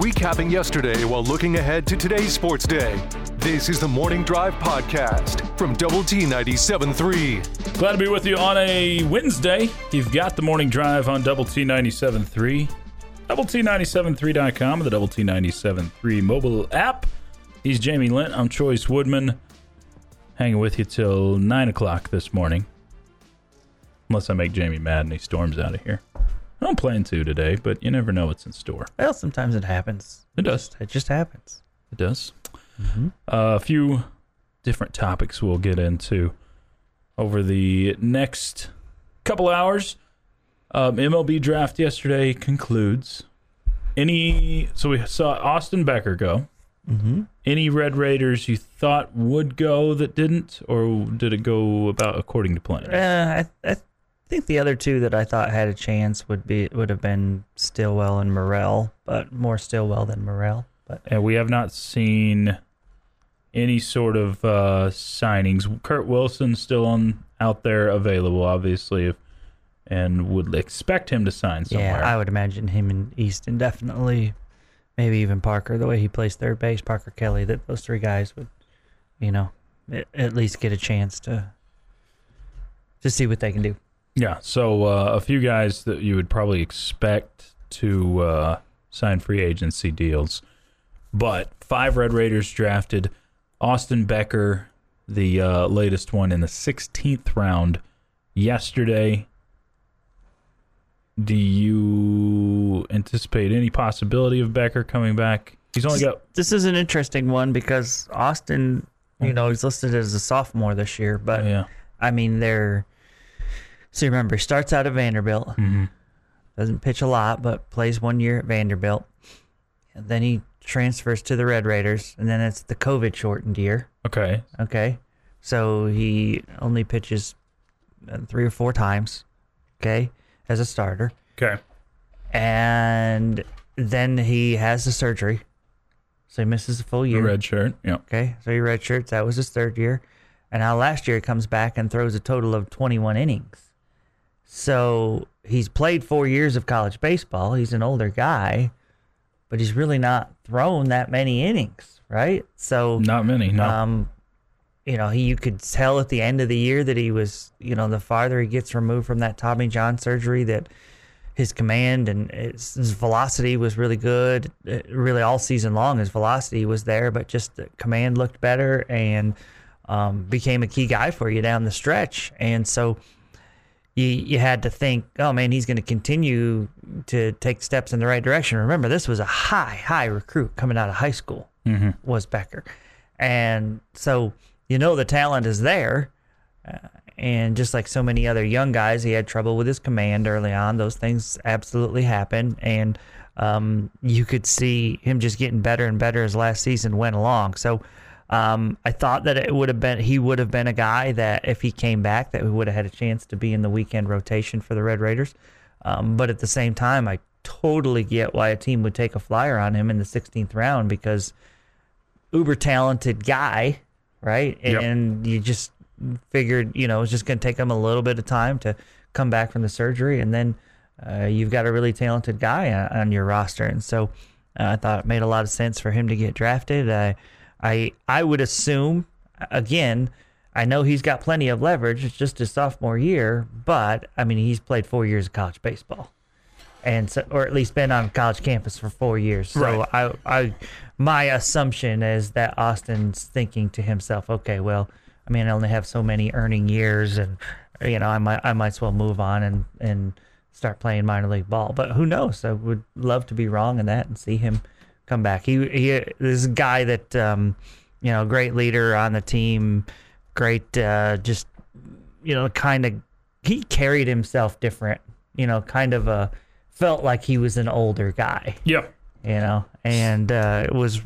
recapping yesterday while looking ahead to today's sports day. This is the Morning Drive Podcast from Double T 97.3. Glad to be with you on a Wednesday. You've got the Morning Drive on Double T 97.3, Double T 97.3.com, the Double T 97.3 mobile app. He's Jamie Lent. I'm Choice Woodman. Hanging with you till 9 o'clock this morning. Unless I make Jamie mad and he storms out of here. I don't plan to today, but you never know what's in store. Well, sometimes it happens. It does. It just happens. It does. Mm-hmm. A few different topics we'll get into over the next couple hours. MLB draft yesterday concludes. So we saw Austin Becker go. Mm-hmm. Any Red Raiders you thought would go that didn't, or did it go about according to plan? I think the other two that I thought had a chance would have been Stillwell and Morrell, but more Stillwell than Morrell. And we have not seen any sort of signings. Kurt Wilson's still out there available, obviously, and would expect him to sign somewhere. Yeah, I would imagine him in Easton definitely. Maybe even Parker, the way he plays third base, Parker Kelly, that those three guys would, at least get a chance to see what they can do. Yeah, so a few guys that you would probably expect to sign free agency deals. But 5 Red Raiders drafted. Austin Becker, the latest one in the 16th round yesterday. Do you anticipate any possibility of Becker coming back? He's only got... This is an interesting one because Austin, he's listed as a sophomore this year. But, So, remember, he starts out at Vanderbilt. Mm-hmm. Doesn't pitch a lot, but plays 1 year at Vanderbilt. And then he transfers to the Red Raiders. And then it's the COVID-shortened year. Okay. So, he only pitches 3 or 4 times. Okay. As a starter. Okay. And then he has the surgery. So he misses a full year. Red shirt. Yeah. Okay. So he red shirts. That was his 3rd year. And now last year he comes back and throws a total of 21 innings. So he's played 4 years of college baseball. He's an older guy, but he's really not thrown that many innings, right? So not many, no. You could tell at the end of the year that he was, the farther he gets removed from that Tommy John surgery, that his command and his velocity was really good. Really, all season long, his velocity was there, but just the command looked better and became a key guy for you down the stretch. And so you had to think, oh, man, he's going to continue to take steps in the right direction. Remember, this was a high recruit coming out of high school, mm-hmm. was Becker. And so... the talent is there, and just like so many other young guys, he had trouble with his command early on. Those things absolutely happen, and you could see him just getting better and better as last season went along. So I thought that he would have been a guy that if he came back, that we would have had a chance to be in the weekend rotation for the Red Raiders. But at the same time, I totally get why a team would take a flyer on him in the 16th round because uber-talented guy. Right? And you just figured, it's just going to take him a little bit of time to come back from the surgery. And then you've got a really talented guy on your roster. And so I thought it made a lot of sense for him to get drafted. I would assume, again, I know he's got plenty of leverage. It's just his sophomore year. But, he's played 4 years of college baseball. And so, or at least been on college campus for 4 years. So right. My assumption is that Austin's thinking to himself, okay, well, I only have so many earning years, and I might as well move on and start playing minor league ball. But who knows? I would love to be wrong in that and see him come back. He is a guy that great leader on the team, great kind of he carried himself different. Felt like he was an older guy. Yeah. And it was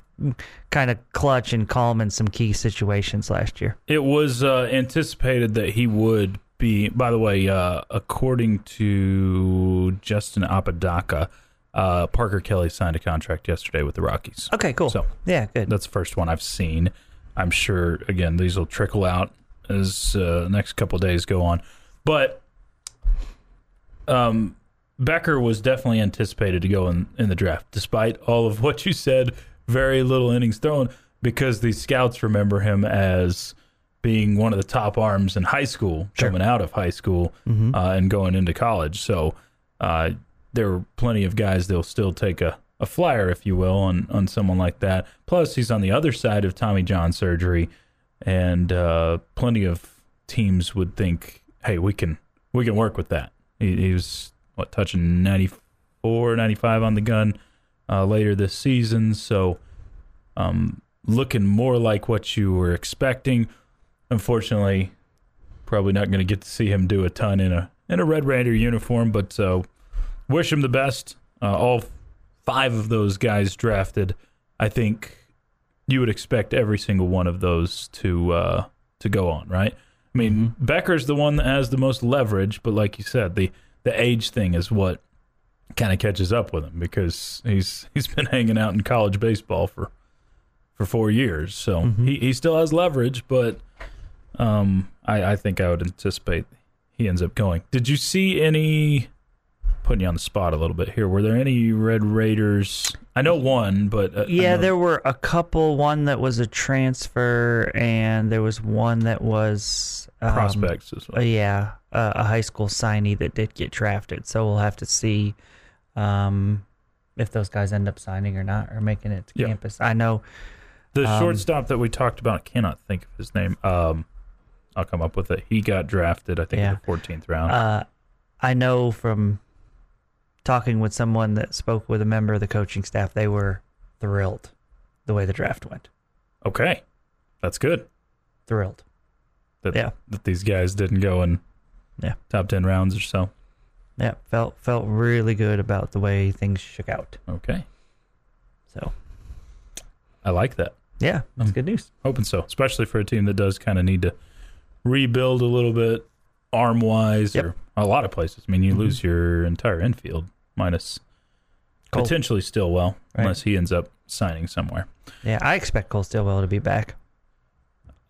kind of clutch and calm in some key situations last year. It was anticipated that he would be, by the way, according to Justin Apodaca, Parker Kelly signed a contract yesterday with the Rockies. Okay, cool. So yeah, good. That's the first one I've seen. I'm sure, again, these will trickle out as the next couple of days go on. But Becker was definitely anticipated to go in the draft, despite all of what you said, very little innings thrown, because the scouts remember him as being one of the top arms in high school, sure, coming out of high school, mm-hmm, and going into college. So there are plenty of guys they'll still take a flyer, if you will, on someone like that. Plus, he's on the other side of Tommy John surgery, and plenty of teams would think, hey, we can work with that. He was, touching 94, 95 on the gun later this season. So looking more like what you were expecting. Unfortunately, probably not going to get to see him do a ton in a Red Raider uniform, but wish him the best. All five of those guys drafted, I think you would expect every single one of those to go on, right? I mean, mm-hmm, Becker's the one that has the most leverage, but like you said, the age thing is what kind of catches up with him, because he's been hanging out in college baseball for 4 years, so mm-hmm, he still has leverage, but I think I would anticipate he ends up going. Did you see any, putting you on the spot a little bit here, were there any Red Raiders? I know one, but... yeah, there were a couple. One that was a transfer, and there was one that was... prospects as well. Yeah, a high school signee that did get drafted. So we'll have to see if those guys end up signing or not, or making it to campus. I know... The shortstop that we talked about, I cannot think of his name. I'll come up with it. He got drafted, I think, in the 14th round. I know from talking with someone that spoke with a member of the coaching staff, they were thrilled the way the draft went. Okay. That's good. Thrilled. That these guys didn't go in top 10 rounds or so. Yeah, felt really good about the way things shook out. Okay. So. I like that. Yeah, that's good news. Hoping so, especially for a team that does kind of need to rebuild a little bit arm-wise, or a lot of places. I mean, you lose your entire infield, minus Cole, potentially Stillwell, right, unless he ends up signing somewhere. Yeah, I expect Cole Stillwell to be back.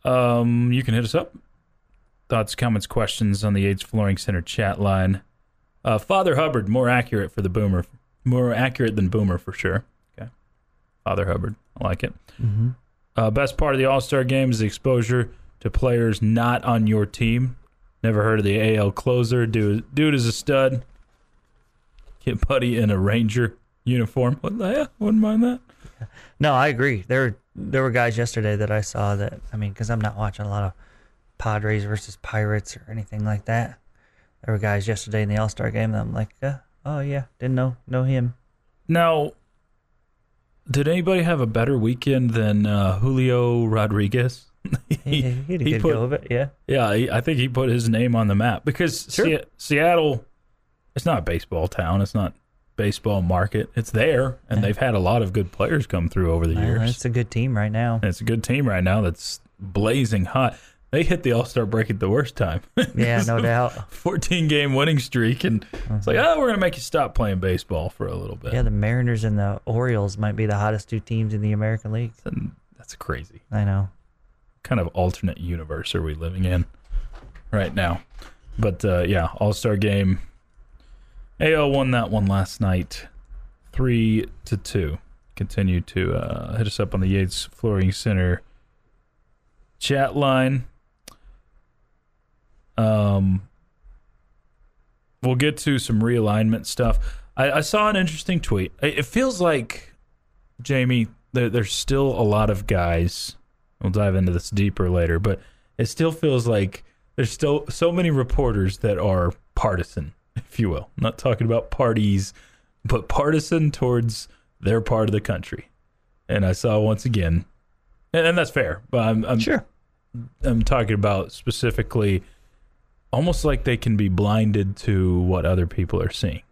You can hit us up. Thoughts, comments, questions on the AIDS Flooring Center chat line. Father Hubbard, more accurate than Boomer for sure. Okay, Father Hubbard. I like it. Mm-hmm. Best part of the All-Star Game is the exposure to players not on your team. Never heard of the AL closer. Dude is a stud. Get buddy in a Ranger uniform. Wouldn't mind that. No, I agree. There were guys yesterday that I saw that, I mean, because I'm not watching a lot of Padres versus Pirates or anything like that. There were guys yesterday in the All-Star Game that I'm like, didn't know him. Now, did anybody have a better weekend than Julio Rodriguez? He had a good go of it, yeah. Yeah, I think he put his name on the map, because Seattle, it's not a baseball town. It's not baseball market. It's there, and they've had a lot of good players come through over the years. It's a good team right now. It's a good team right now that's blazing hot. They hit the All-Star break at the worst time. Yeah, no doubt. 14-game winning streak, and it's like, we're going to make you stop playing baseball for a little bit. Yeah, the Mariners and the Orioles might be the hottest two teams in the American League. That's crazy. I know. What kind of alternate universe are we living in right now? But, All-Star game. AL won that one last night, 3-2. Continue to hit us up on the Yates Flooring Center chat line. We'll get to some realignment stuff. I saw an interesting tweet. It feels like, Jamie, there's still a lot of guys. We'll dive into this deeper later, but it still feels like there's still so many reporters that are partisan, if you will. I'm not talking about parties, but partisan towards their part of the country. And I saw once again, and that's fair, but I'm sure. I'm talking about specifically almost like they can be blinded to what other people are seeing.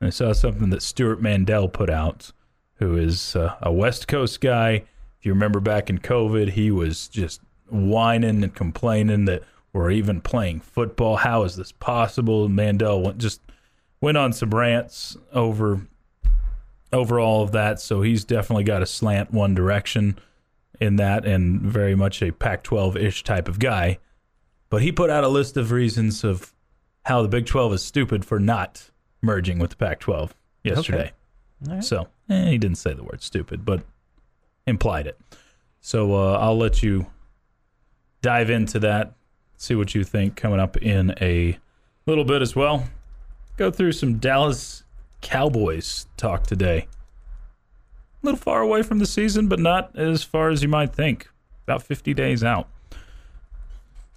And I saw something that Stuart Mandel put out, who is a West Coast guy. If you remember back in COVID, he was just whining and complaining that we're even playing football. How is this possible? Mandel went on some rants over all of that, so he's definitely got a slant one direction in that, and very much a Pac-12-ish type of guy. But he put out a list of reasons of how the Big 12 is stupid for not merging with the Pac-12 yesterday. Okay. Right. So he didn't say the word stupid, but implied it. So I'll let you dive into that, see what you think coming up in a little bit as well. Go through some Dallas Cowboys talk today. A little far away from the season, but not as far as you might think. About 50 days out.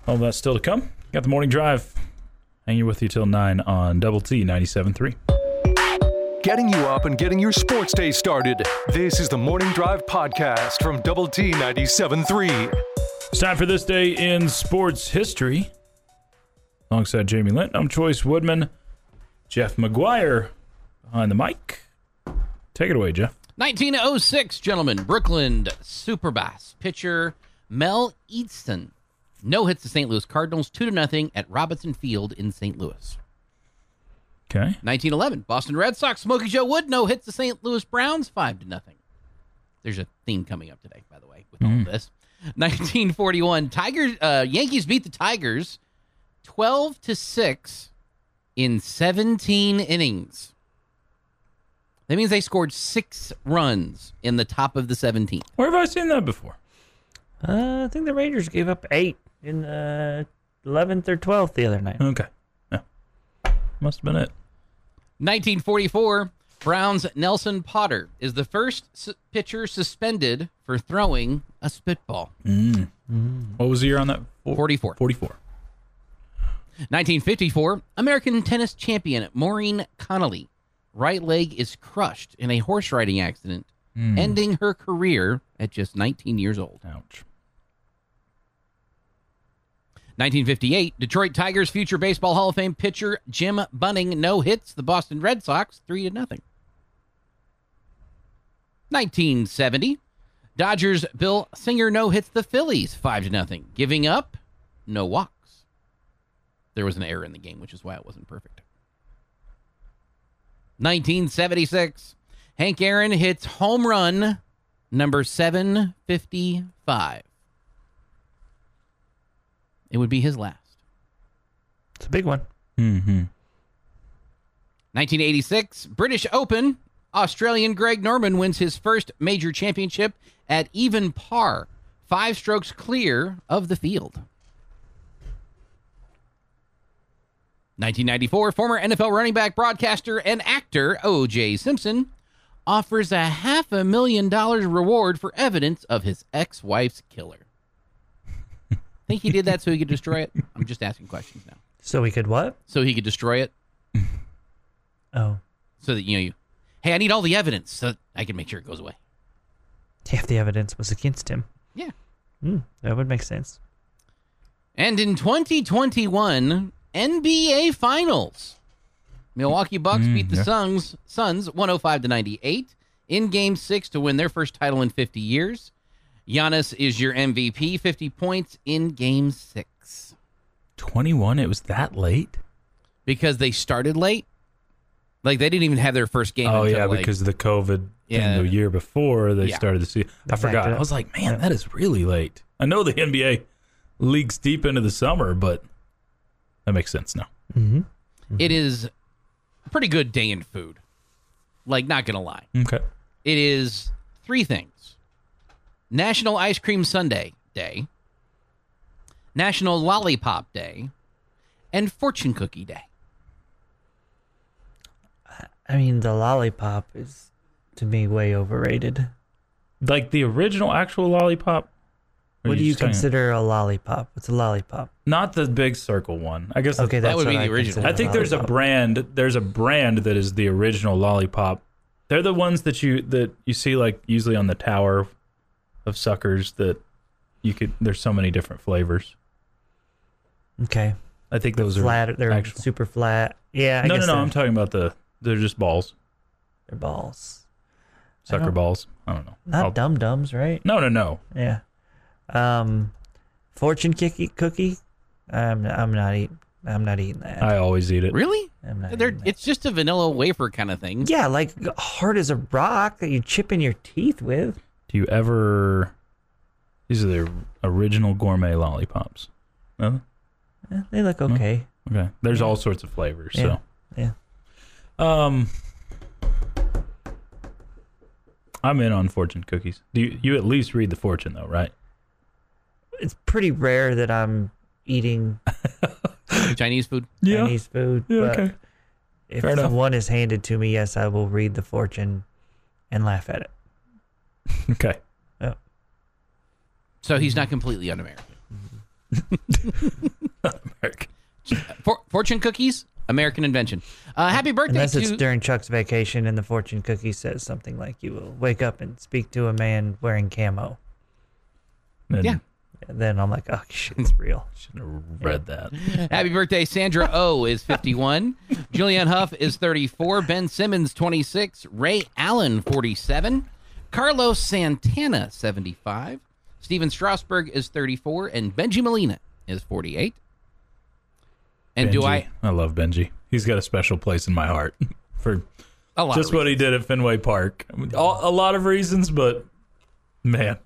All that's still to come. Got the morning drive. Hanging with you till 9 on Double T 97.3. Getting you up and getting your sports day started. This is the Morning Drive podcast from Double T 97.3. It's time for This Day in Sports History. Alongside Jamie Lent, I'm Choice Woodman. Jeff McGuire behind the mic. Take it away, Jeff. 1906, gentlemen, Brooklyn Superbass pitcher Mel Eaton. No hits to St. Louis Cardinals, 2-0 at Robinson Field in St. Louis. Okay. 1911, Boston Red Sox, Smokey Joe Wood, no hits to St. Louis Browns, 5-0. There's a theme coming up today, by the way, with all this. 1941, Yankees beat the Tigers 12-6 in 17 innings. That means they scored 6 runs in the top of the 17th. Where have I seen that before? I think the Rangers gave up 8 in the 11th or 12th the other night. Okay. Yeah. Must have been it. 1944, Browns' Nelson Potter is the first pitcher suspended for throwing a spitball. What was the year on that? 44. 1954, American tennis champion Maureen Connolly. Right leg is crushed in a horse riding accident, ending her career at just 19 years old. Ouch. 1958, Detroit Tigers future Baseball Hall of Fame pitcher Jim Bunning no hits the Boston Red Sox 3-0. 1970, Dodgers Bill Singer no hits the Phillies 5-0, giving up no walks. There was an error in the game, which is why it wasn't perfect. 1976, Hank Aaron hits home run number 755. It would be his last. It's a big one. 1986, British Open. Australian Greg Norman wins his first major championship at even par, 5 strokes clear of the field. 1994, former NFL running back, broadcaster, and actor O.J. Simpson offers a $500,000 reward for evidence of his ex-wife's killer. Think he did that so he could destroy it? I'm just asking questions now. So he could what? So he could destroy it. Oh. So that, hey, I need all the evidence so that I can make sure it goes away. If the evidence was against him. Yeah. That would make sense. And in 2021... NBA Finals. Milwaukee Bucks beat the Suns 105-98 in Game 6 to win their first title in 50 years. Giannis is your MVP, 50 points in Game 6. 21? It was that late? Because they started late. Like, they didn't even have their first game. Oh, until, yeah, because of the COVID thing the year before they started the season. I forgot. I was like, man, that is really late. I know the NBA leagues deep into the summer, but... That makes sense now. It is a pretty good day in food. Like, not going to lie. Okay. It is 3 things. National Ice Cream Sundae Day. National Lollipop Day. And Fortune Cookie Day. I mean, the lollipop is, to me, way overrated. Like the original actual lollipop? What do you consider a lollipop? What's a lollipop? Not the big circle one. I guess that would be the original. I think there's a brand. There's a brand that is the original lollipop. They're the ones that you see like usually on the Tower of Suckers that you could. There's so many different flavors. Okay. I think those flat, are actual. Super flat. Yeah. No. I'm talking about they're just balls. They're balls. Sucker balls. I don't know. Not Dum Dums, right? No. Yeah. Fortune cookie. I'm not eating that. I always eat it. Really? I'm not. It's just a vanilla wafer kind of thing. Yeah, like hard as a rock that you chip in your teeth with. Do you ever? These are the original gourmet lollipops. No, they look okay. Okay, there's all sorts of flavors. Yeah. So yeah. I'm in on fortune cookies. Do you at least read the fortune though, right? It's pretty rare that I'm eating Chinese food. Yeah. Chinese food. Yeah, but okay. If one is handed to me, yes, I will read the fortune and laugh at it. Okay. Yeah. So he's not completely un-American. American. Fortune cookies, American invention. Happy birthday! Unless it's during Chuck's vacation, and the fortune cookie says something like, "You will wake up and speak to a man wearing camo." And yeah. And then I'm like, "Oh shit, it's real." Shouldn't have read that. Happy birthday, Sandra Oh is 51. Julianne Hough is 34. Ben Simmons 26. Ray Allen 47. Carlos Santana 75. Steven Strasburg is 34, and Bengie Molina is 48. And Bengie, I love Bengie. He's got a special place in my heart for just what he did at Fenway Park. I mean, a lot of reasons, but man,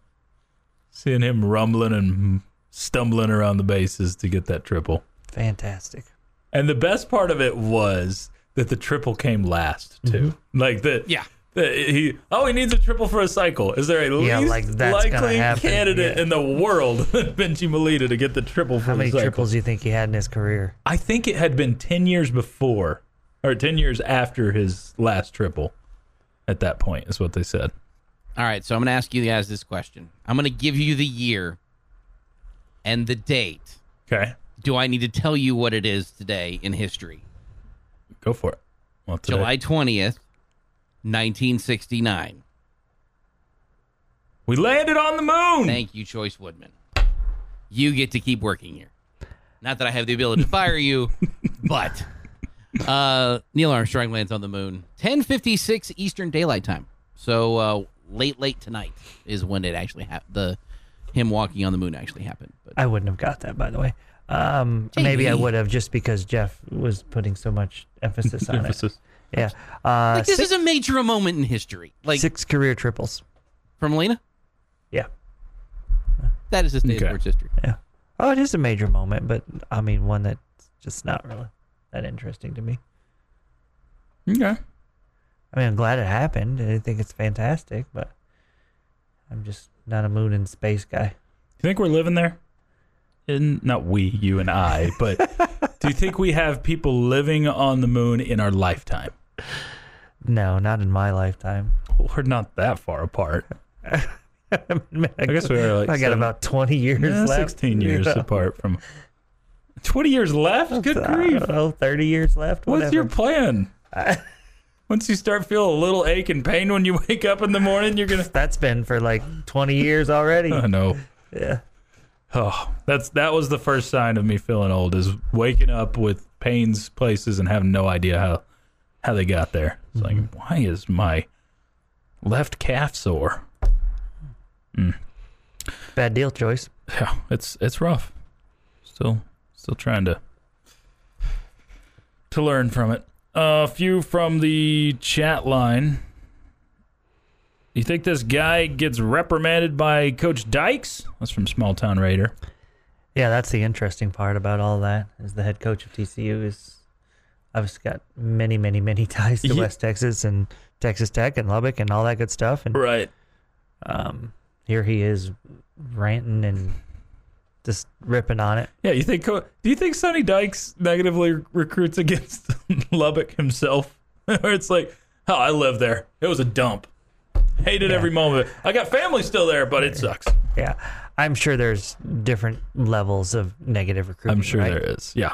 seeing him rumbling and stumbling around the bases to get that triple. Fantastic. And the best part of it was that the triple came last, too. Mm-hmm. Like that. Yeah. He needs a triple for a cycle. Is there a least likely candidate in the world, Bengie Molina, to get the triple for the cycle? How many triples do you think he had in his career? I think it had been 10 years before, or 10 years after his last triple at that point, is what they said. All right, so I'm going to ask you guys this question. I'm going to give you the year and the date. Okay. Do I need to tell you what it is today in history? Go for it. Well, today. July 20th. 1969. We landed on the moon. Thank you, Choice Woodman. You get to keep working here. Not that I have the ability to fire you, but Neil Armstrong lands on the moon. 10:56 Eastern Daylight Time. So late tonight is when it actually him walking on the moon actually happened. But I wouldn't have got that, by the way. Maybe I would have, just because Jeff was putting so much emphasis on it. Yeah. This is a major moment in history. Like 6 career triples. From Molina? Yeah. That is this day's sports history. Yeah. Oh, it is a major moment, but I mean one that's just not really that interesting to me. Okay. I mean, I'm glad it happened. I think it's fantastic, but I'm just not a moon and space guy. Do you think we're living there? Not we, you and I, but do you think we have people living on the moon in our lifetime? No, not in my lifetime. We're not that far apart. I guess we are. Like I got about 20 years left. 16 years apart from 20 years left? Good grief. Oh, 30 years left? Whatever. What's your plan? Once you start feeling a little ache and pain when you wake up in the morning, you're going to... That's been for like 20 years already. I know. Yeah. Oh, that was the first sign of me feeling old, is waking up with pains places and having no idea how they got there. It's like, why is my left calf sore? Bad deal, Choice. Yeah, it's rough. Still trying to learn from it. A few from the chat line. You think this guy gets reprimanded by Coach Dykes? That's from Small Town Raider. Yeah, that's the interesting part about all that, is the head coach of TCU is obviously got many, many, many ties to West Texas and Texas Tech and Lubbock and all that good stuff. And, right. Here he is ranting and just ripping on it. Yeah, do you think Sonny Dykes negatively recruits against Lubbock himself? Or it's like, oh, I live there. It was a dump. Hated every moment. I got family still there, but it sucks. Yeah. I'm sure there's different levels of negative recruitment. I'm sure there is. Yeah.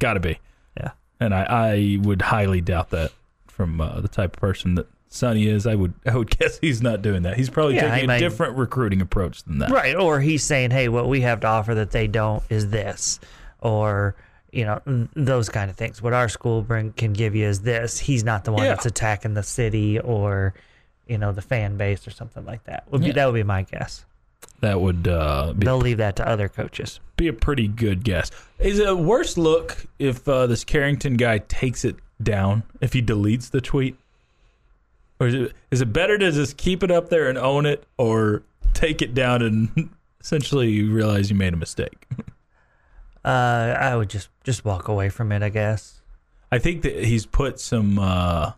Got to be. Yeah. And I would highly doubt that from the type of person that Sonny is. I would guess he's not doing that. He's probably taking a different recruiting approach than that. Right. Or he's saying, hey, what we have to offer that they don't is this. Or... You know, those kind of things. What our school can give you is this. He's not the one that's attacking the city or, you know, the fan base or something like that. That would be my guess. That would be... They'll leave that to other coaches. Be a pretty good guess. Is it a worse look if this Carrington guy takes it down, if he deletes the tweet? Or is it better to just keep it up there and own it, or take it down and essentially you realize you made a mistake? I would just walk away from it, I guess. I think that he's put some, I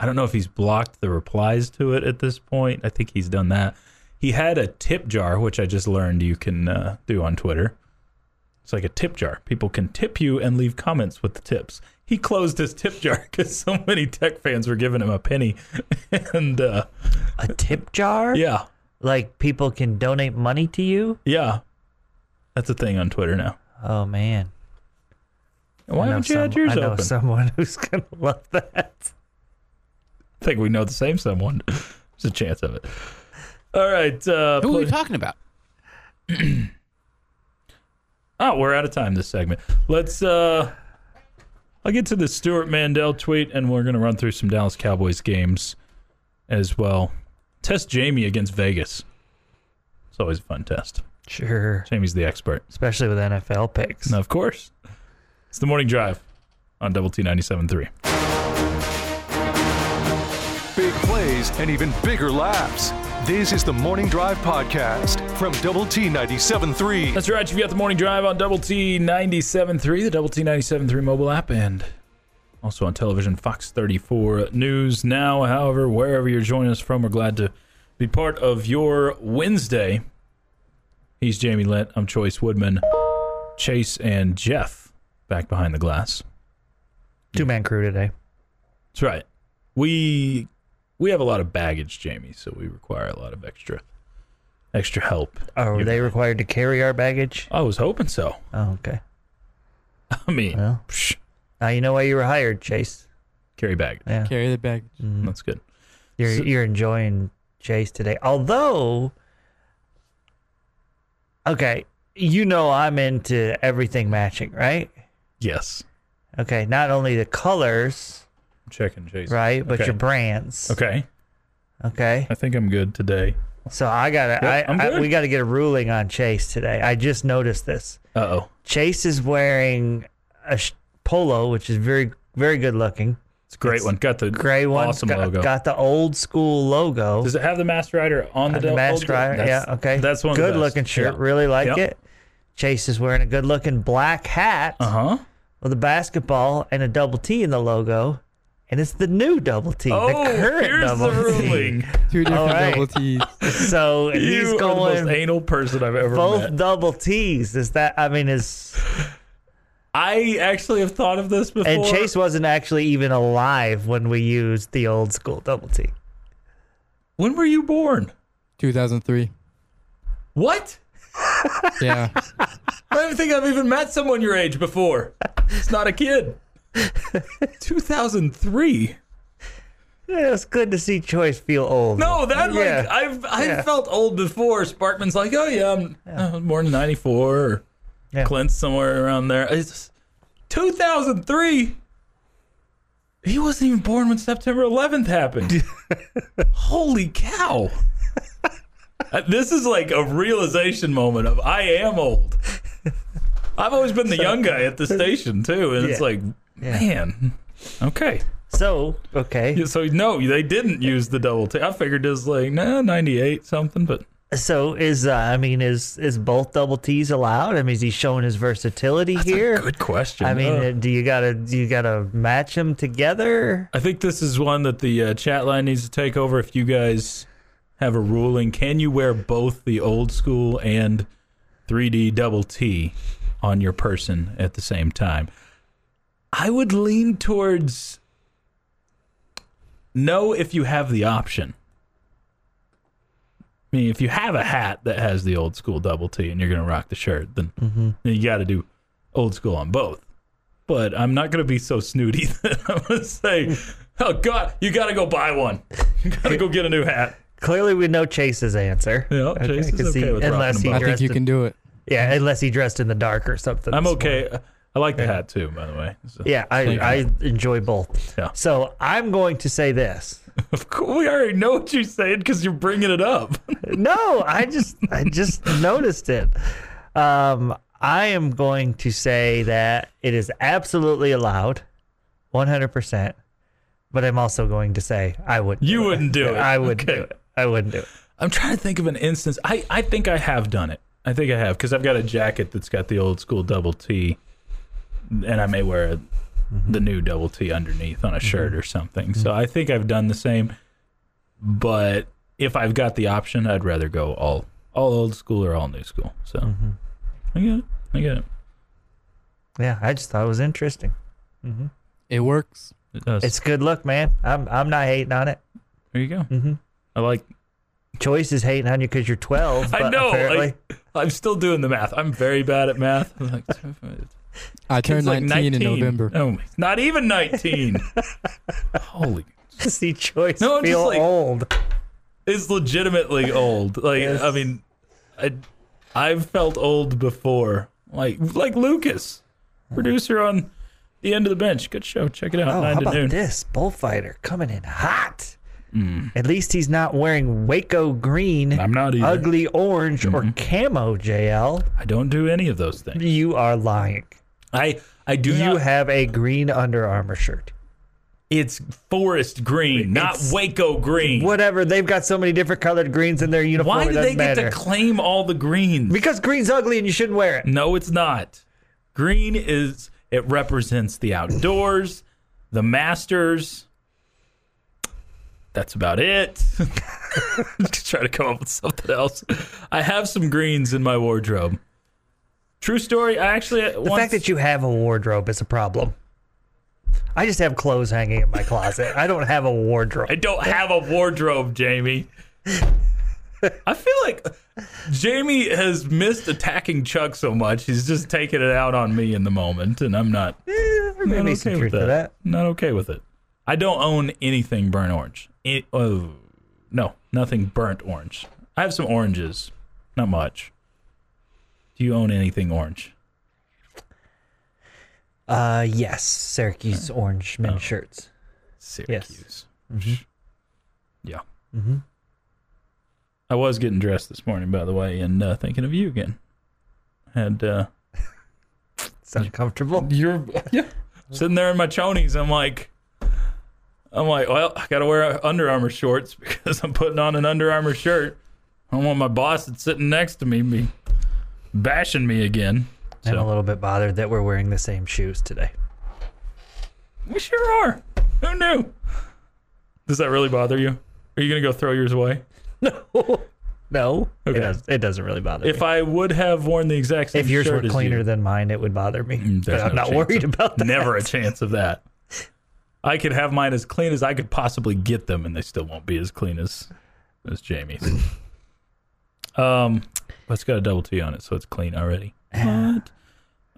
don't know if he's blocked the replies to it at this point. I think he's done that. He had a tip jar, which I just learned you can do on Twitter. It's like a tip jar. People can tip you and leave comments with the tips. He closed his tip jar because so many Tech fans were giving him a penny. And a tip jar? Yeah. Like people can donate money to you? Yeah. That's a thing on Twitter now. Oh, man. Why haven't you had yours open? I know someone who's going to love that. I think we know the same someone. There's a chance of it. All right. Who are we talking about? Oh, we're out of time this segment. Let's... I'll get to the Stuart Mandel tweet, and we're going to run through some Dallas Cowboys games as well. Test Jamie against Vegas. It's always a fun test. Sure. Jamie's the expert. Especially with NFL picks. And of course. It's the Morning Drive on Double T 97.3. Big plays and even bigger laughs. This is the Morning Drive podcast from Double T 97.3. That's right. You've got the Morning Drive on Double T 97.3, the Double T 97.3 mobile app, and also on television, Fox 34 News Now. However, wherever you're joining us from, we're glad to be part of your Wednesday. He's Jamie Lent. I'm Choice Woodman. Chase and Jeff back behind the glass. Two-man crew today. That's right. We have a lot of baggage, Jamie, so we require a lot of extra help. Are they required to carry our baggage? I was hoping so. Oh, okay. I mean, well, now you know why you were hired, Chase. Carry baggage. Yeah. Carry the baggage. Mm-hmm. That's good. You're enjoying Chase today. Although, okay, you know I'm into everything matching, right? Yes. Okay, not only the colors... Checking, Chase. Right, but okay. Your brands. Okay. Okay. I think I'm good today. So I got to, we got to get a ruling on Chase today. I just noticed this. Uh-oh. Chase is wearing a polo, which is very, very good looking. It's a great one. Got the gray one. Awesome logo. Got the old school logo. Does it have the Masked Rider on the old Masked Rider? Yeah, okay. That's one good looking shirt. Yeah. Really like it. Chase is wearing a good looking black hat with a basketball and a double T in the logo. And it's the new Double T, the current Double T. Oh, here's the ruling. Two different Double Ts. So he's going... the most anal person I've ever met. Both Double Ts. Is that... I mean, is... I actually have thought of this before. And Chase wasn't actually even alive when we used the old school Double T. When were you born? 2003. What? Yeah. I don't think I've even met someone your age before. It's not a kid. 2003. Yeah, it's good to see Choice feel old. No, I've felt old before. Sparkman's like, oh yeah, I was born in 94 or Clint somewhere around there. It's 2003. He wasn't even born when September 11th happened. Holy cow! This is like a realization moment of I am old. I've always been the young guy at the station too, and it's like. Yeah. Man. Okay. So, no, they didn't use the double T. I figured it was like, 98 something, but... So, is both double T's allowed? I mean, is he showing his versatility here? That's a good question. I mean, do you gotta match them together? I think this is one that the chat line needs to take over. If you guys have a ruling, can you wear both the old school and 3D double T on your person at the same time? I would lean towards no if you have the option. I mean, if you have a hat that has the old school double T and you're going to rock the shirt, then you got to do old school on both. But I'm not going to be so snooty that I'm going to say, oh, God, you got to go buy one. You got to go get a new hat. Clearly, we know Chase's answer. Yeah, okay, Chase is okay with rocking them. I think you can do it. Yeah, unless he dressed in the dark or something. I'm okay. I like the hat, too, by the way. So. Yeah, I enjoy both. Yeah. So I'm going to say this. Of course, we already know what you're saying because you're bringing it up. No, I just noticed it. I am going to say that it is absolutely allowed, 100%, but I'm also going to say I wouldn't. You wouldn't do it. I wouldn't do it. I wouldn't do it. I'm trying to think of an instance. I think I have done it. I think I have because I've got a jacket that's got the old school double T. And I may wear it the new double T underneath on a shirt or something. So I think I've done the same, but if I've got the option, I'd rather go all old school or all new school. So I get it. Yeah, I just thought it was interesting. It works. It does. It's a good look, man. I'm not hating on it. There you go. I like. Choice is hating on you because you're 12. But I know. Apparently. I'm still doing the math. I'm very bad at math. I'm like, I turned 19 in November. Oh, not even 19. Holy. See, Choice no, feel just, like, old. It's legitimately old. Like yes. I mean, I've felt old before. Like Lucas, producer on the End of the Bench. Good show. Check it out. Oh, 9 how to about noon. This bullfighter coming in hot? At least he's not wearing Waco green, I'm not either. Ugly orange, or camo, JL. I don't do any of those things. You are lying. I do You not... have a green Under Armour shirt. It's forest green, not Waco green. Whatever. They've got so many different colored greens in their uniform. Why do they get to claim all the greens? Because green's ugly and you shouldn't wear it. No, it's not. Green is... It represents the outdoors, the Masters... That's about it. Just try to come up with something else. I have some greens in my wardrobe. True story. I actually fact that you have a wardrobe is a problem. I just have clothes hanging in my closet. I don't have a wardrobe. I don't have a wardrobe, Jamie. I feel like Jamie has missed attacking Chuck so much. He's just taking it out on me in the moment, and I'm not. There may be some truth to that. Not okay with it. I don't own anything burnt orange. No, nothing burnt orange. I have some oranges. Not much. Do you own anything orange? Yes. Syracuse orange men's shirts. Syracuse. Yes. Yeah. I was getting dressed this morning, by the way, and thinking of you again. And it's uncomfortable. You're sitting there in my chonies. I'm like, well, I got to wear Under Armour shorts because I'm putting on an Under Armour shirt. I don't want my boss that's sitting next to me be bashing me again. So. I'm a little bit bothered that we're wearing the same shoes today. We sure are. Who knew? Does that really bother you? Are you going to go throw yours away? No. Okay. It doesn't really bother me. If I would have worn the exact same shirt as you. If yours were cleaner than mine, it would bother me. But I'm not worried about that. Never a chance of that. I could have mine as clean as I could possibly get them, and they still won't be as clean as Jamie's. But it's got a double T on it, so it's clean already. What?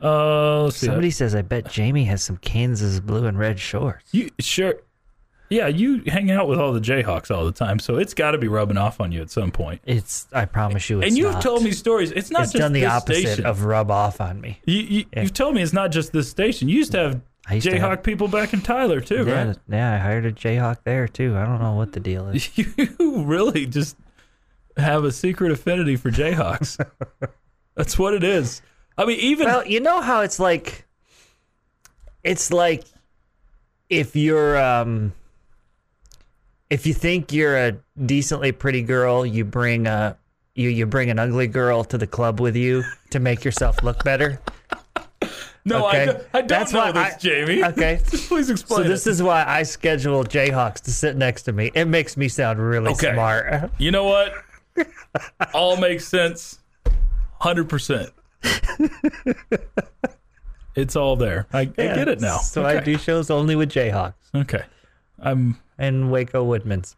Let's see. Somebody says, I bet Jamie has some Kansas blue and red shorts. You sure? Yeah, you hang out with all the Jayhawks all the time, so it's got to be rubbing off on you at some point. I promise you it's not. And you've told me stories. It's not just the opposite station. Of rub off on me. You've told me it's not just this station. You used to have... Jayhawk people back in Tyler, too, right? Yeah, I hired a Jayhawk there, too. I don't know what the deal is. You really just have a secret affinity for Jayhawks. That's what it is. I mean, even... Well, you know how it's like... It's like if you're... If you think you're a decently pretty girl, you bring you bring an ugly girl to the club with you to make yourself look better. No, okay. I don't know this, Jamie. Okay. Please explain. So this is why I schedule Jayhawks to sit next to me. It makes me sound really smart. You know what? All makes sense. 100%. It's all there. I get it now. So I do shows only with Jayhawks. Okay. And Waco Woodmans.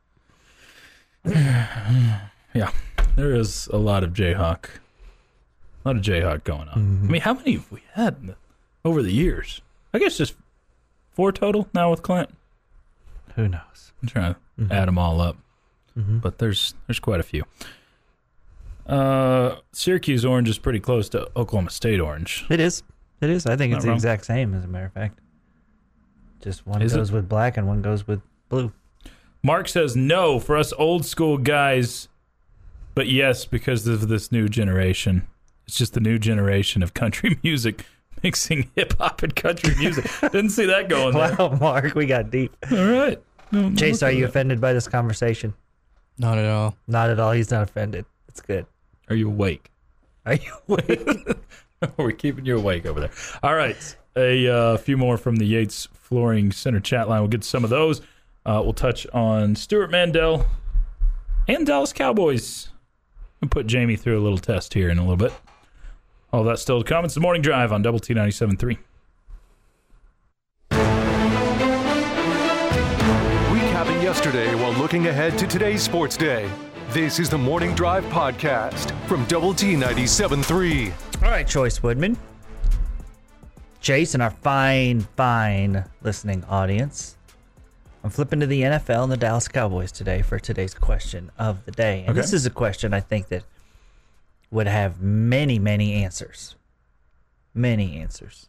Yeah. There is a lot of Jayhawk. A lot of Jayhawk going on. I mean, how many have we had over the years? I guess just 4 total now with Clint. Who knows? I'm trying to add them all up. But there's quite a few. Syracuse orange is pretty close to Oklahoma State orange. It is. I think it's the exact same, as a matter of fact. Just one goes with black and one goes with blue. Mark says no for us old school guys, but yes because of this new generation. It's just the new generation of country music mixing hip-hop and country music. Didn't see that going there. Wow, Mark, we got deep. All right. Chase, are you offended by this conversation? Not at all. Not at all. He's not offended. It's good. Are you awake? We're keeping you awake over there. All right. a few more from the Yates Flooring Center chat line. We'll get to some of those. We'll touch on Stuart Mandel and Dallas Cowboys. We'll put Jamie through a little test here in a little bit. All that still to come. It's the Morning Drive on Double T 97.3. Recapping yesterday while looking ahead to today's sports day. This is the Morning Drive podcast from Double T 97.3. All right, Choice Woodman. Chase and our fine, fine listening audience. I'm flipping to the NFL and the Dallas Cowboys today for today's question of the day. And This is a question I think that would have many, many answers. Many answers.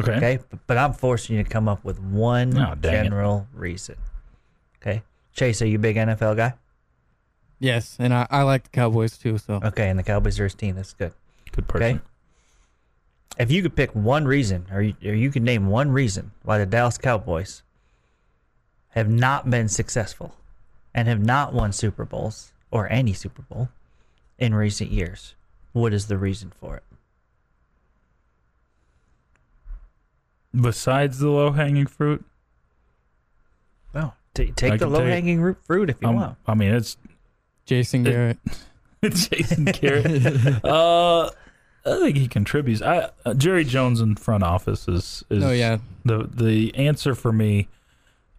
Okay. But I'm forcing you to come up with one general reason. Okay. Chase, are you a big NFL guy? Yes, and I like the Cowboys too. So okay, and the Cowboys are his team. That's good. Good person. Okay? If you could pick one reason, or you could name one reason why the Dallas Cowboys have not been successful and have not won Super Bowls or any Super Bowl in recent years, what is the reason for it? Besides the low-hanging fruit? No. Take the low-hanging fruit if you want. I mean, it's... Jason Garrett. Jason Garrett. I think he contributes. Jerry Jones in front office is the answer for me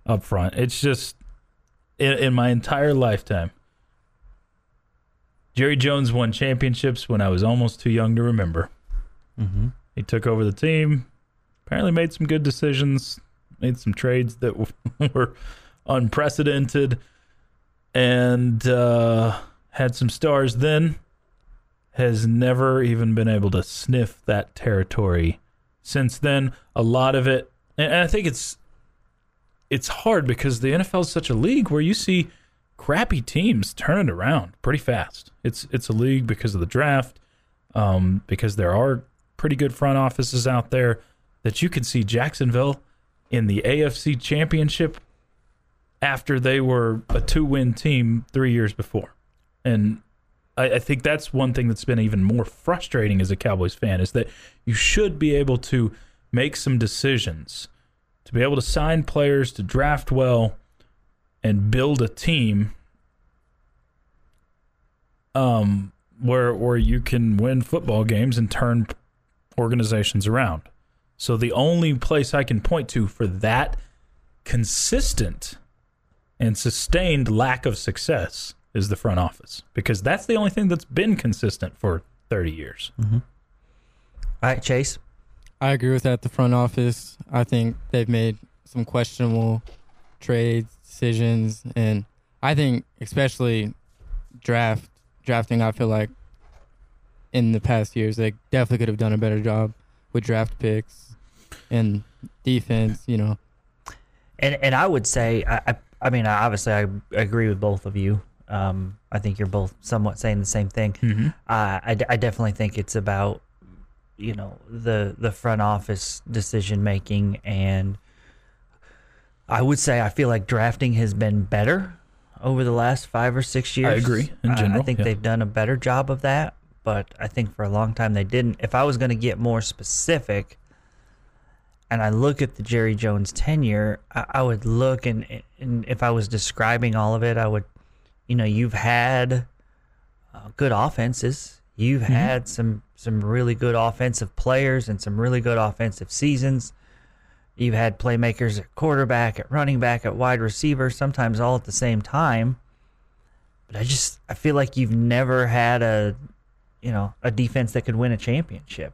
up front. It's just, in my entire lifetime, Jerry Jones won championships when I was almost too young to remember. Mm-hmm. He took over the team, apparently made some good decisions, made some trades that were unprecedented, and had some stars then. Has never even been able to sniff that territory since then. A lot of it, and I think it's hard because the NFL is such a league where you see crappy teams turn it around pretty fast. It's a league because of the draft, because there are pretty good front offices out there that you can see Jacksonville in the AFC Championship after they were a 2-win team 3 years before. And I think that's one thing that's been even more frustrating as a Cowboys fan is that you should be able to make some decisions, to be able to sign players, to draft well, and build a team where you can win football games and turn organizations around. So the only place I can point to for that consistent and sustained lack of success is the front office, because that's the only thing that's been consistent for 30 years. Mm-hmm. All right, Chase. I agree with that, the front office. I think they've made some questionable trade decisions, and I think especially drafting, I feel like in the past years, they definitely could have done a better job with draft picks and defense, you know. And I would say, I mean, obviously I agree with both of you. I think you're both somewhat saying the same thing. Mm-hmm. I definitely think it's about, you know, the front office decision making, and I would say I feel like drafting has been better over the last 5 or 6 years. I agree in general. I think they've done a better job of that, but I think for a long time they didn't. If I was going to get more specific, and I look at the Jerry Jones tenure, I would look and if I was describing all of it, I would. You know, you've had good offenses. You've mm-hmm. had some really good offensive players and some really good offensive seasons. You've had playmakers at quarterback, at running back, at wide receiver, sometimes all at the same time. But I feel like you've never had a defense that could win a championship.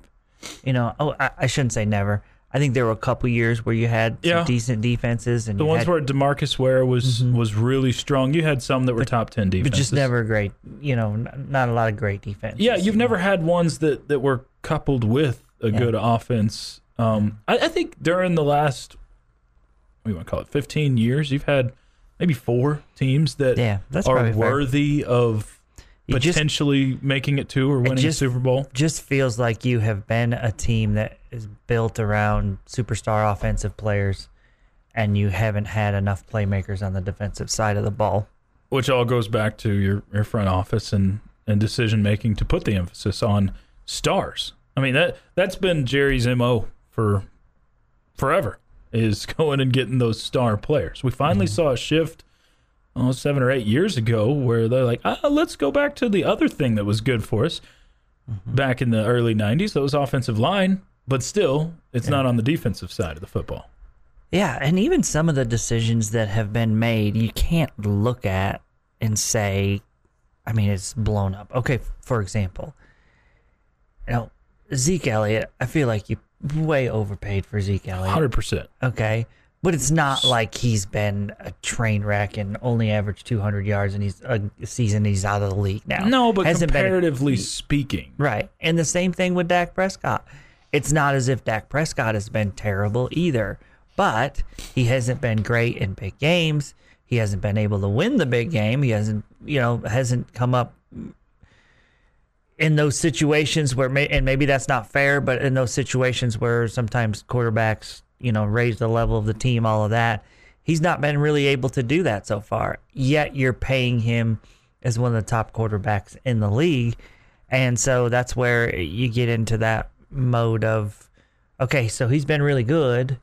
You know, I shouldn't say never. I think there were a couple years where you had some decent defenses. And the ones where DeMarcus Ware was really strong. You had some that were top 10 defenses. But just never great, you know, not a lot of great defense. Yeah, you've never had ones that were coupled with a good offense. I think during the last, what do you want to call it, 15 years, you've had maybe 4 teams that are worthy of potentially making it to or winning a Super Bowl. Just feels like you have been a team that is built around superstar offensive players, and you haven't had enough playmakers on the defensive side of the ball. Which all goes back to your front office and decision-making to put the emphasis on stars. I mean, that's been Jerry's M.O. for forever is going and getting those star players. We finally saw a shift 7 or 8 years ago where they're like, let's go back to the other thing that was good for us back in the early 90s. That was offensive line, but still, it's not on the defensive side of the football. Yeah, and even some of the decisions that have been made, you can't look at and say, I mean, it's blown up. Okay, for example, you know, Zeke Elliott, I feel like you way overpaid for Zeke Elliott. 100%. Okay, but it's not like he's been a train wreck and only averaged 200 yards and he's a season he's out of the league now. No, but comparatively speaking. Right, and the same thing with Dak Prescott. It's not as if Dak Prescott has been terrible either, but he hasn't been great in big games. He hasn't been able to win the big game. He hasn't, you know, come up in those situations where, and maybe that's not fair, but in those situations where sometimes quarterbacks, you know, raise the level of the team, all of that, he's not been really able to do that so far. Yet you're paying him as one of the top quarterbacks in the league. And so that's where you get into that mode of, okay, so he's been really good.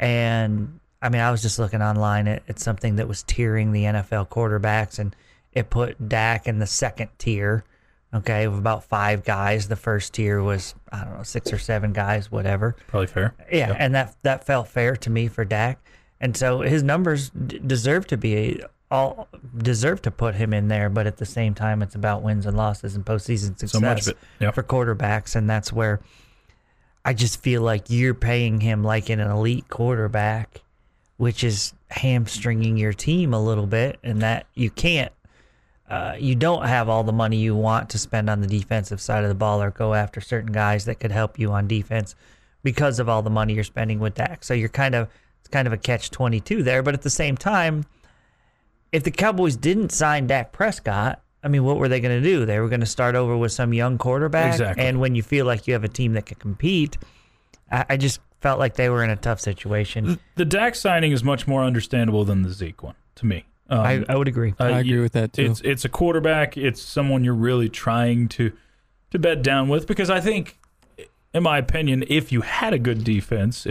And I mean, I was just looking online at something that was tiering the NFL quarterbacks, and it put Dak in the second tier, okay, of about five guys. The first tier was, I don't know, 6 or 7 guys, whatever. Probably fair. Yeah, yeah. And that felt fair to me for Dak. And so his numbers deserve to put him in there, but at the same time, it's about wins and losses and postseason success for quarterbacks, and that's where I just feel like you're paying him like an elite quarterback, which is hamstringing your team a little bit, and that you can't, you don't have all the money you want to spend on the defensive side of the ball or go after certain guys that could help you on defense because of all the money you're spending with Dak. So you're it's kind of a catch-22 there, but at the same time, if the Cowboys didn't sign Dak Prescott, I mean, what were they going to do? They were going to start over with some young quarterback. Exactly. And when you feel like you have a team that can compete, I just felt like they were in a tough situation. The Dak signing is much more understandable than the Zeke one to me. I would agree. I agree with that too. It's a quarterback. It's someone you're really trying to bed down with, because I think, in my opinion, if you had a good defense,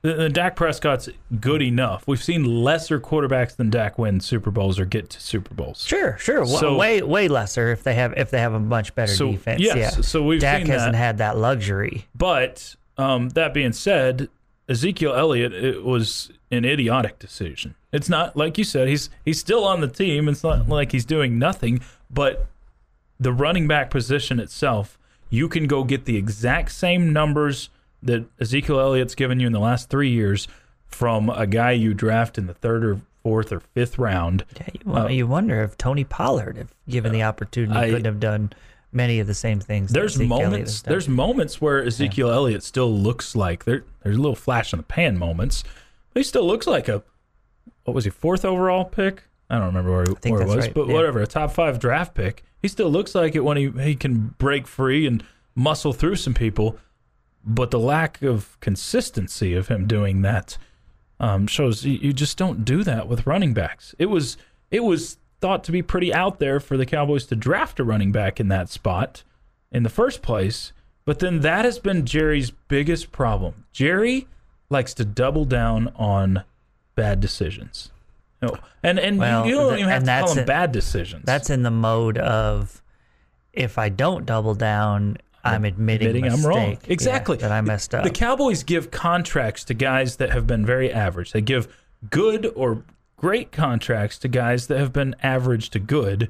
the Dak Prescott's good enough. We've seen lesser quarterbacks than Dak win Super Bowls or get to Super Bowls. Sure. So, way lesser if they have a much better defense. Yes. Yeah. So Dak hasn't had that luxury. But that being said, Ezekiel Elliott, it was an idiotic decision. It's not, like you said, he's still on the team. It's not like he's doing nothing. But the running back position itself, you can go get the exact same numbers that Ezekiel Elliott's given you in the last 3 years from a guy you draft in the 3rd or 4th or 5th round. Yeah, you wonder if Tony Pollard, if given the opportunity, couldn't have done many of the same things. There's moments where Ezekiel Elliott still looks like, there's a little flash in the pan moments, but he still looks like a, what was he, 4th overall pick? I don't remember where it was, right. But whatever, a top 5 draft pick. He still looks like it when he can break free and muscle through some people. But the lack of consistency of him doing that shows you just don't do that with running backs. It was thought to be pretty out there for the Cowboys to draft a running back in that spot in the first place. But then that has been Jerry's biggest problem. Jerry likes to double down on bad decisions. You know, you don't even have to call them bad decisions. That's in the mode of, if I don't double down, I'm admitting I'm wrong. Exactly. That I messed up. The Cowboys give contracts to guys that have been very average. They give good or great contracts to guys that have been average to good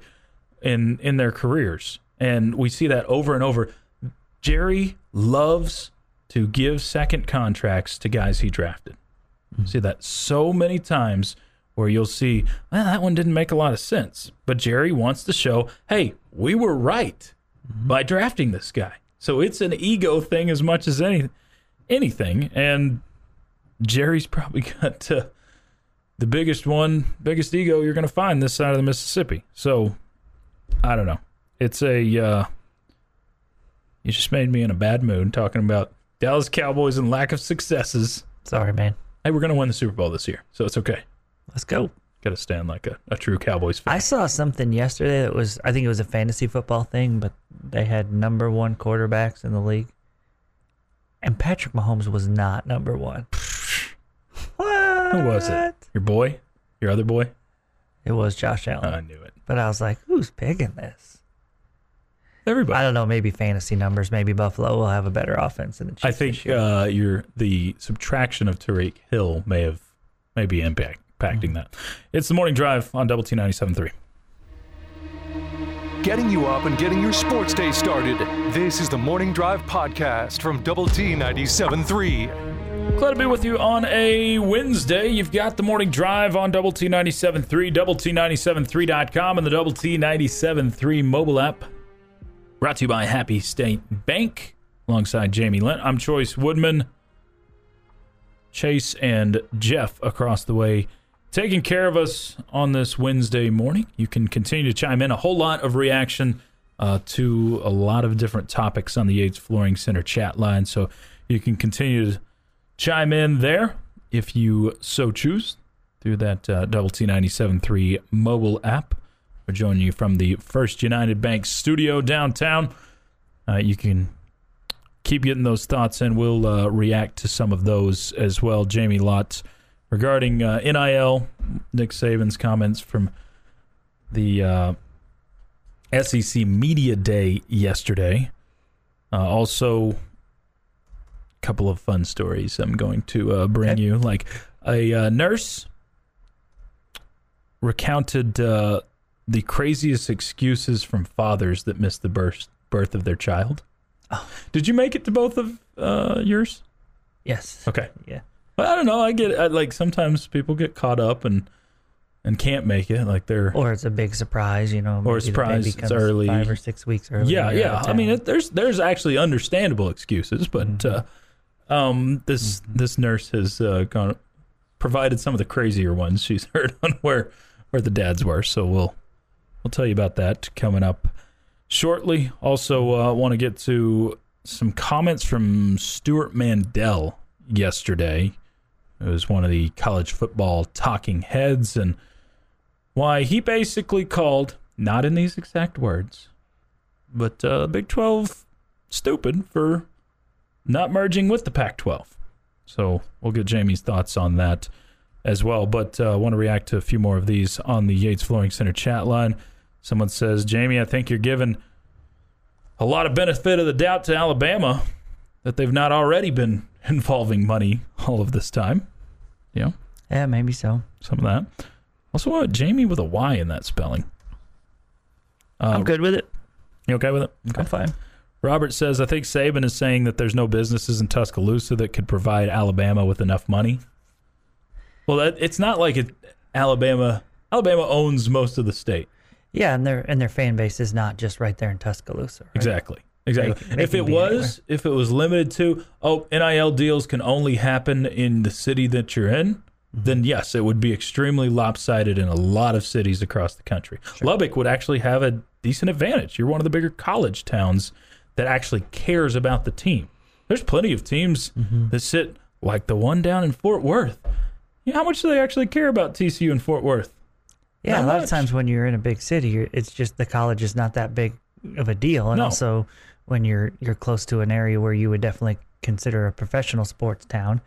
in their careers. And we see that over and over. Jerry loves to give second contracts to guys he drafted. Mm-hmm. See that so many times where you'll see, well, that one didn't make a lot of sense. But Jerry wants to show, hey, we were right by drafting this guy. So it's an ego thing as much as anything. And Jerry's probably got the biggest ego you're going to find this side of the Mississippi. So I don't know. It's you just made me in a bad mood talking about Dallas Cowboys and lack of successes. Sorry, man. Hey, we're going to win the Super Bowl this year, so it's okay. Let's go. Got to stand like a true Cowboys fan. I saw something yesterday that was, I think it was a fantasy football thing, but they had number 1 quarterbacks in the league. And Patrick Mahomes was not number one. What? Who was it? Your boy? Your other boy? It was Josh Allen. I knew it. But I was like, who's picking this? Everybody. I don't know. Maybe fantasy numbers. Maybe Buffalo will have a better offense than the Chiefs. I think the subtraction of Tariq Hill may be impacting that. It's the Morning Drive on Double T 97.3. Getting you up and getting your sports day started. This is the Morning Drive podcast from Double T 97.3. Glad to be with you on a Wednesday. You've got the Morning Drive on Double T 97.3, DoubleT973.com, and the Double T 97.3 mobile app. Brought to you by Happy State Bank, alongside Jamie Lent. I'm Choice Woodman. Chase and Jeff across the way, taking care of us on this Wednesday morning. You can continue to chime in. A whole lot of reaction to a lot of different topics on the Yates Flooring Center chat line. So you can continue to chime in there if you so choose through that Double T 97.3 mobile app. We're joining you from the First United Bank studio downtown. You can keep getting those thoughts, and we'll react to some of those as well. Jamie Lott regarding NIL, Nick Saban's comments from the SEC Media Day yesterday. Also, a couple of fun stories I'm going to bring you. Like a nurse recounted the craziest excuses from fathers that missed the birth of their child. Oh. Did you make it to both of yours? Yes. Okay. Yeah. Well, I don't know. I sometimes people get caught up and can't make it. Like or it's a big surprise, you know. Or a surprise. It's early, 5 or 6 weeks early. Yeah, yeah. I mean, there's actually understandable excuses, but this nurse has provided some of the crazier ones she's heard on where the dads were. So we'll tell you about that coming up shortly. Also, want to get to some comments from Stuart Mandel yesterday. It was one of the college football talking heads, and why he basically called, not in these exact words, but Big 12 stupid for not merging with the Pac-12. So we'll get Jamie's thoughts on that as well, but I want to react to a few more of these on the Yates Flooring Center chat line. Someone says, Jamie, I think you're giving a lot of benefit of the doubt to Alabama that they've not already been involving money all of this time. You know? Yeah, maybe so. Some of that. Also, Jamie with a Y in that spelling. I'm good with it. You okay with it? Okay. I'm fine. Robert says, I think Saban is saying that there's no businesses in Tuscaloosa that could provide Alabama with enough money. Well, it's not like Alabama owns most of the state. Yeah, and their fan base is not just right there in Tuscaloosa. Right? Exactly. If it was limited to NIL deals can only happen in the city that you're in, then yes, it would be extremely lopsided in a lot of cities across the country. Sure. Lubbock would actually have a decent advantage. You're one of the bigger college towns that actually cares about the team. There's plenty of teams that sit like the one down in Fort Worth. How much do they actually care about TCU and Fort Worth? Yeah, a lot of times when you're in a big city, it's just the college is not that big of a deal. And also when you're close to an area where you would definitely consider a professional sports town,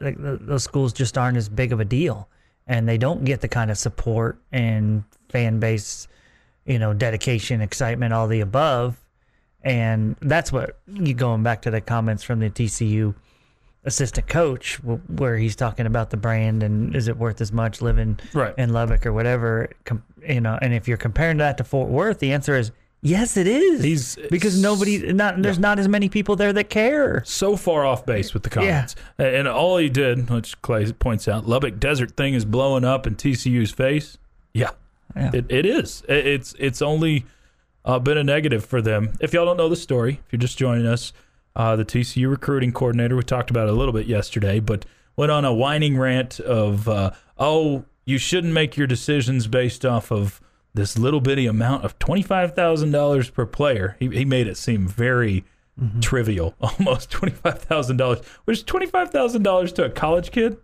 those schools just aren't as big of a deal. And they don't get the kind of support and fan base, dedication, excitement, all the above. And that's what you going back to the comments from the TCU assistant coach where he's talking about the brand and is it worth as much living in Lubbock or whatever, and if you're comparing that to Fort Worth, the answer is yes, it is. Because there's not as many people there that care. So far off base with the comments. Yeah. And all he did, which Clay points out, Lubbock desert thing is blowing up in TCU's face. Yeah. It is. It's only been a negative for them. If y'all don't know the story, if you're just joining us, the TCU recruiting coordinator, we talked about it a little bit yesterday, but went on a whining rant of, you shouldn't make your decisions based off of this little bitty amount of $25,000 per player. He made it seem very trivial, almost $25,000, which is $25,000 to a college kid.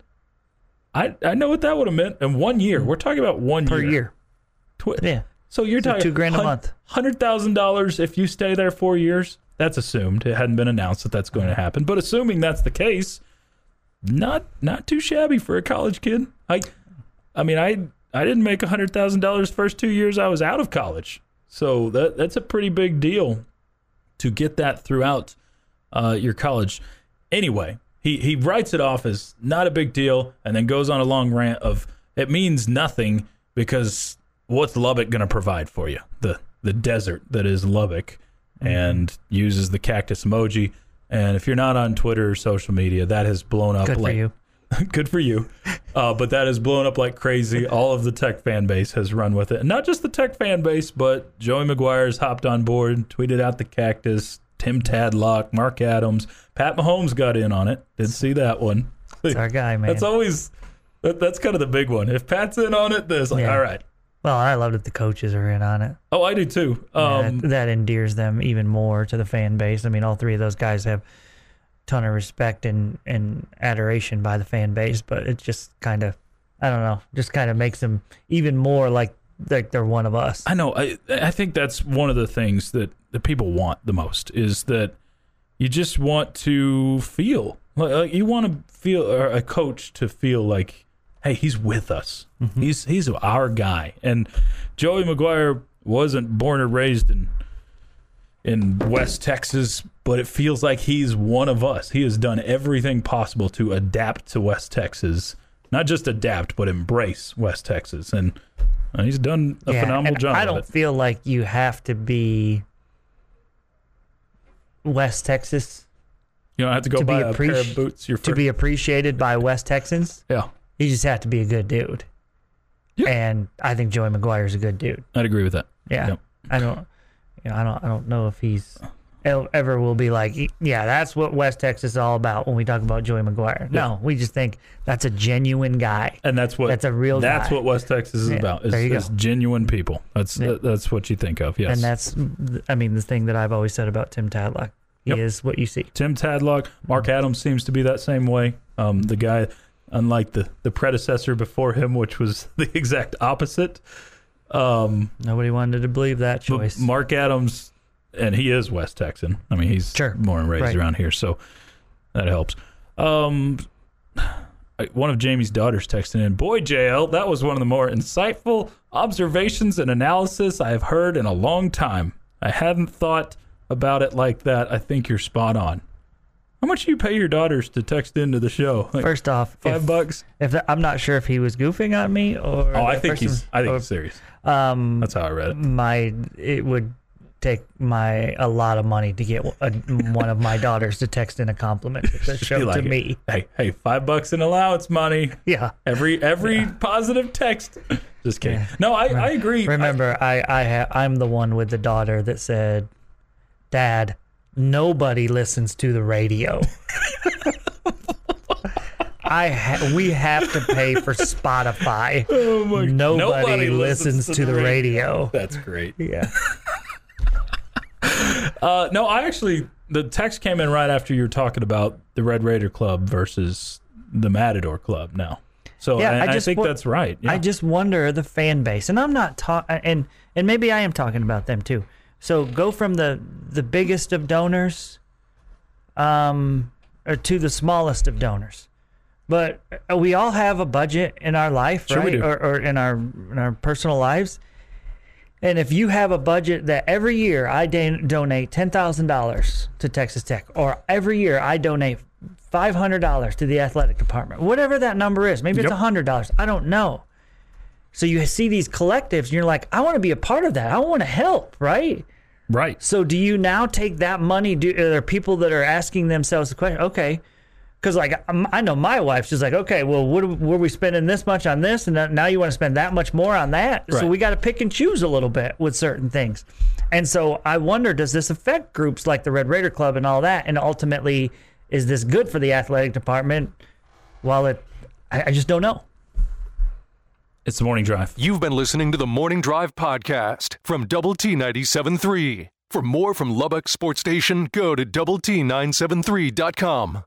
I know what that would have meant in 1 year. We're talking about 1 year. Per year. So you're talking $2,000 a month. $100,000 if you stay there 4 years. That's assumed. It hadn't been announced that that's going to happen. But assuming that's the case, not too shabby for a college kid. I mean, I didn't make $100,000 first 2 years I was out of college. So that's a pretty big deal to get that throughout your college. Anyway, he writes it off as not a big deal and then goes on a long rant of it means nothing because what's Lubbock going to provide for you? The desert that is Lubbock, and uses the cactus emoji. And if you're not on Twitter or social media, that has blown up. Good for you. But that has blown up like crazy. All of the Tech fan base has run with it. And not just the Tech fan base, but Joey McGuire's hopped on board, tweeted out the cactus, Tim Tadlock, Mark Adams. Pat Mahomes got in on it. Did see that one. That's our guy, man. That's always that's kind of the big one. If Pat's in on it, then it's like, all right. Well, I love that the coaches are in on it. Oh, I do too. That endears them even more to the fan base. I mean, all three of those guys have ton of respect and adoration by the fan base, but it just kind of, I don't know, just kind of makes them even more like they're one of us. I know. I think that's one of the things that people want the most is that you just want to feel like you want to feel, or a coach to feel like, hey, he's with us. Mm-hmm. He's our guy. And Joey McGuire wasn't born or raised in West Texas, but it feels like he's one of us. He has done everything possible to adapt to West Texas, not just adapt, but embrace West Texas. And he's done a phenomenal job. I don't feel like you have to be West Texas. You don't have to go buy a pair of boots. To be appreciated by West Texans. Yeah. You just have to be a good dude. Yeah. And I think Joey McGuire's a good dude. I'd agree with that. Yeah. Yep. I don't know if he's ever will be like, yeah, that's what West Texas is all about when we talk about Joey McGuire. No, we just think that's a genuine guy. And that's a real guy. That's what West Texas is about. It's genuine people. That's what you think of. Yes. And that's, I mean, the thing that I've always said about Tim Tadlock. He is what you see. Tim Tadlock, Mark Adams seems to be that same way. The guy, unlike the predecessor before him, which was the exact opposite. Nobody wanted to believe that choice. Mark Adams, and he is West Texan. I mean, he's born and raised around here, so that helps. One of Jamie's daughters texted in, boy, JL, that was one of the more insightful observations and analysis I have heard in a long time. I hadn't thought about it like that. I think you're spot on. How much do you pay your daughters to text into the show? Like, first off, $5. I'm not sure if he was goofing on me or. Oh, I think he's serious. That's how I read it. It would take a lot of money to get one of my daughters to text in a compliment to the show to me. Hey, $5 in allowance money. Yeah. Every positive text. Just kidding. Yeah. No, I agree. Remember, I'm the one with the daughter that said, "Dad, nobody listens to the radio." We have to pay for Spotify. Oh my God. Nobody listens to the radio. That's great. Yeah. No, I actually, the text came in right after you were talking about the Red Raider Club versus the Matador Club now. So yeah, I think that's right. Yeah. I just wonder the fan base, and I'm not talking, and maybe I am talking about them too. So go from the biggest of donors or to the smallest of donors. But we all have a budget in our life, right? Sure we do. Or in our personal lives. And if you have a budget that every year I donate $10,000 to Texas Tech, or every year I donate $500 to the athletic department, whatever that number is, maybe it's $100, I don't know. So you see these collectives, and you're like, I want to be a part of that. I want to help, right? Right. So do you now take that money? Are there people that are asking themselves the question? Okay. Because I know my wife, she's like, okay, well, were we spending this much on this? And now you want to spend that much more on that? Right. So we got to pick and choose a little bit with certain things. And so I wonder, does this affect groups like the Red Raider Club and all that? And ultimately, is this good for the athletic department? While I just don't know. It's The Morning Drive. You've been listening to The Morning Drive podcast from Double T 97.3. For more from Lubbock Sports Station, go to doublet973.com.